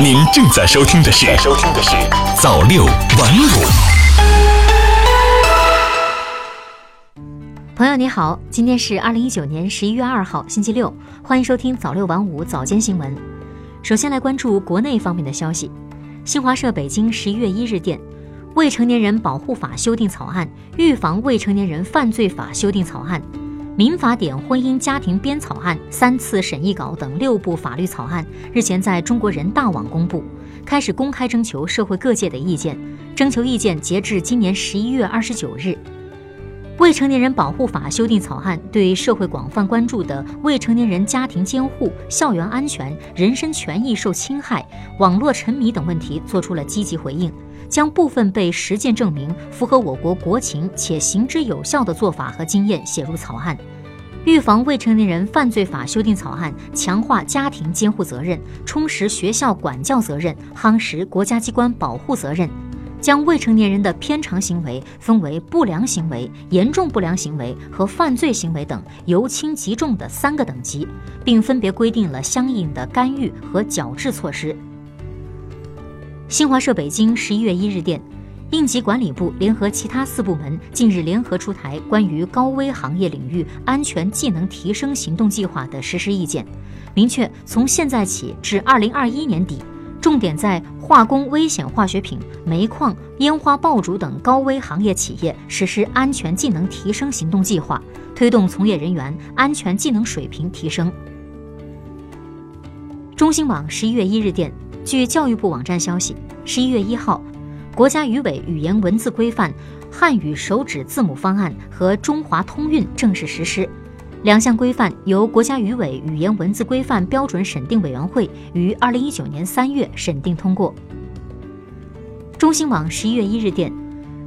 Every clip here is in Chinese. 您正在收听的是早六晚五。朋友你好，今天是2019年11月2号，星期六，欢迎收听早六晚五早间新闻。首先来关注国内方面的消息。新华社北京11月1日电，《未成年人保护法修订草案》《预防未成年人犯罪法修订草案》《民法典婚姻家庭编草案》三次审议稿等6部法律草案日前在中国人大网公布，开始公开征求社会各界的意见，征求意见截至今年11月29日。未成年人保护法修订草案对社会广泛关注的未成年人家庭监护、校园安全、人身权益受侵害、网络沉迷等问题做出了积极回应，将部分被实践证明符合我国国情且行之有效的做法和经验写入草案。预防未成年人犯罪法修订草案强化家庭监护责任，充实学校管教责任，夯实国家机关保护责任，将未成年人的偏常行为分为不良行为、严重不良行为和犯罪行为等由轻及重的3个等级，并分别规定了相应的干预和矫治措施。新华社北京11月1日电，应急管理部联合其他4部门近日联合出台关于高危行业领域安全技能提升行动计划的实施意见，明确从现在起至2021年底，重点在化工、危险化学品、煤矿、烟花爆竹等高危行业企业实施安全技能提升行动计划，推动从业人员安全技能水平提升。中新网11月1日电，据教育部网站消息，11月1号，国家语委语言文字规范汉语首指字母方案和中华通韵正式实施。两项规范由国家语委语言文字规范标准审定委员会于2019年3月审定通过。中新网11月1日电，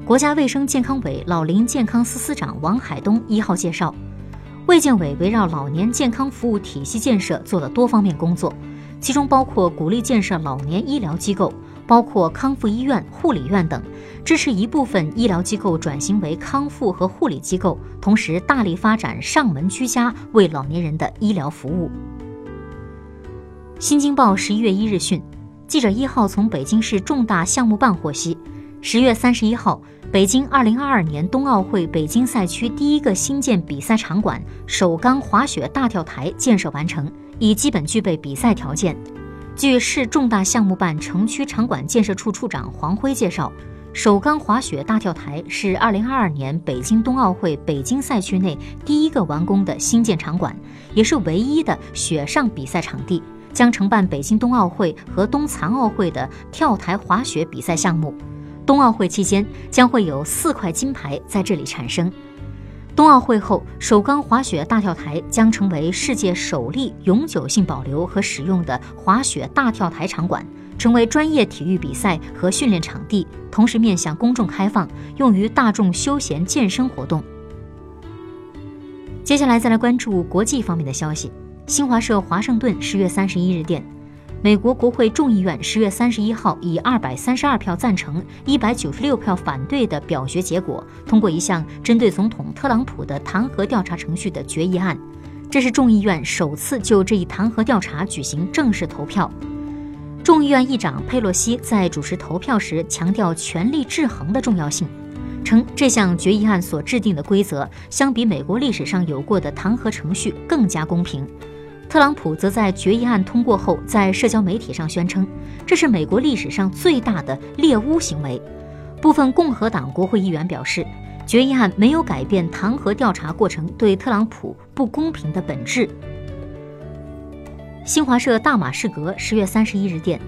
国家卫生健康委老龄健康司司长王海东1号介绍，卫健委围绕老年健康服务体系建设做了多方面工作，其中包括鼓励建设老年医疗机构，包括康复医院、护理院等，支持一部分医疗机构转型为康复和护理机构，同时大力发展上门居家为老年人的医疗服务。新京报11月1日讯，记者1号从北京市重大项目办获悉，10月31号，北京2022年冬奥会北京赛区第1个新建比赛场馆首钢滑雪大跳台建设完成，已基本具备比赛条件。据市重大项目办城区场馆建设处处长黄辉介绍，首钢滑雪大跳台是2022年北京冬奥会北京赛区内第1个完工的新建场馆，也是唯一的雪上比赛场地，将承办北京冬奥会和冬残奥会的跳台滑雪比赛项目。冬奥会期间将会有4块金牌在这里产生。冬奥会后，首钢滑雪大跳台将成为世界首例永久性保留和使用的滑雪大跳台场馆，成为专业体育比赛和训练场地，同时面向公众开放，用于大众休闲健身活动。接下来再来关注国际方面的消息。新华社华盛顿10月31日电，美国国会众议院10月31号以232票赞成、196票反对的表决结果，通过一项针对总统特朗普的弹劾调查程序的决议案。这是众议院首次就这一弹劾调查举行正式投票。众议院议长佩洛西在主持投票时强调权力制衡的重要性，称这项决议案所制定的规则相比美国历史上有过的弹劾程序更加公平。特朗普则在决议案通过后在社交媒体上宣称，这是美国历史上最大的猎巫行为。部分共和党国会议员表示，决议案没有改变弹劾调查过程对特朗普不公平的本质。新华社大马士革10月31日电，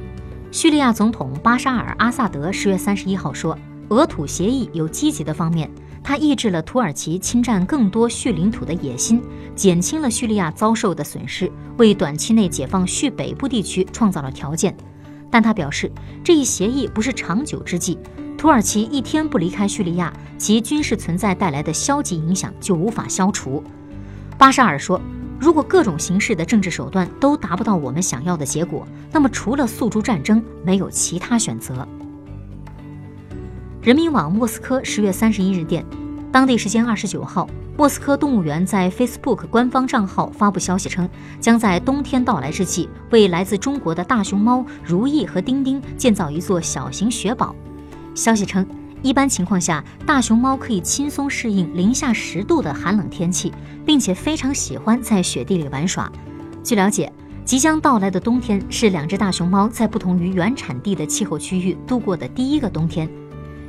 叙利亚总统巴沙尔·阿萨德10月31号说，俄土协议有积极的方面，它抑制了土耳其侵占更多叙领土的野心，减轻了叙利亚遭受的损失，为短期内解放叙北部地区创造了条件。但他表示，这一协议不是长久之计，土耳其一天不离开叙利亚，其军事存在带来的消极影响就无法消除。巴沙尔说，如果各种形式的政治手段都达不到我们想要的结果，那么除了诉诸战争，没有其他选择。人民网莫斯科10月31日电，当地时间29号，莫斯科动物园在 Facebook 官方账号发布消息称，将在冬天到来之际，为来自中国的大熊猫如意和丁丁建造一座小型雪堡。消息称，一般情况下，大熊猫可以轻松适应零下10度的寒冷天气，并且非常喜欢在雪地里玩耍。据了解，即将到来的冬天是两只大熊猫在不同于原产地的气候区域度过的第一个冬天。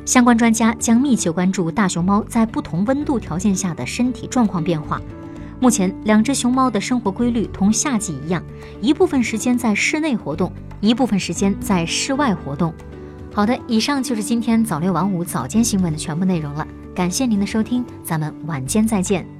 相关专家将密切关注大熊猫在不同温度条件下的身体状况变化。目前，两只熊猫的生活规律同夏季一样，一部分时间在室内活动，一部分时间在室外活动。好的，以上就是今天早6晚5早间新闻的全部内容了。感谢您的收听，咱们晚间再见。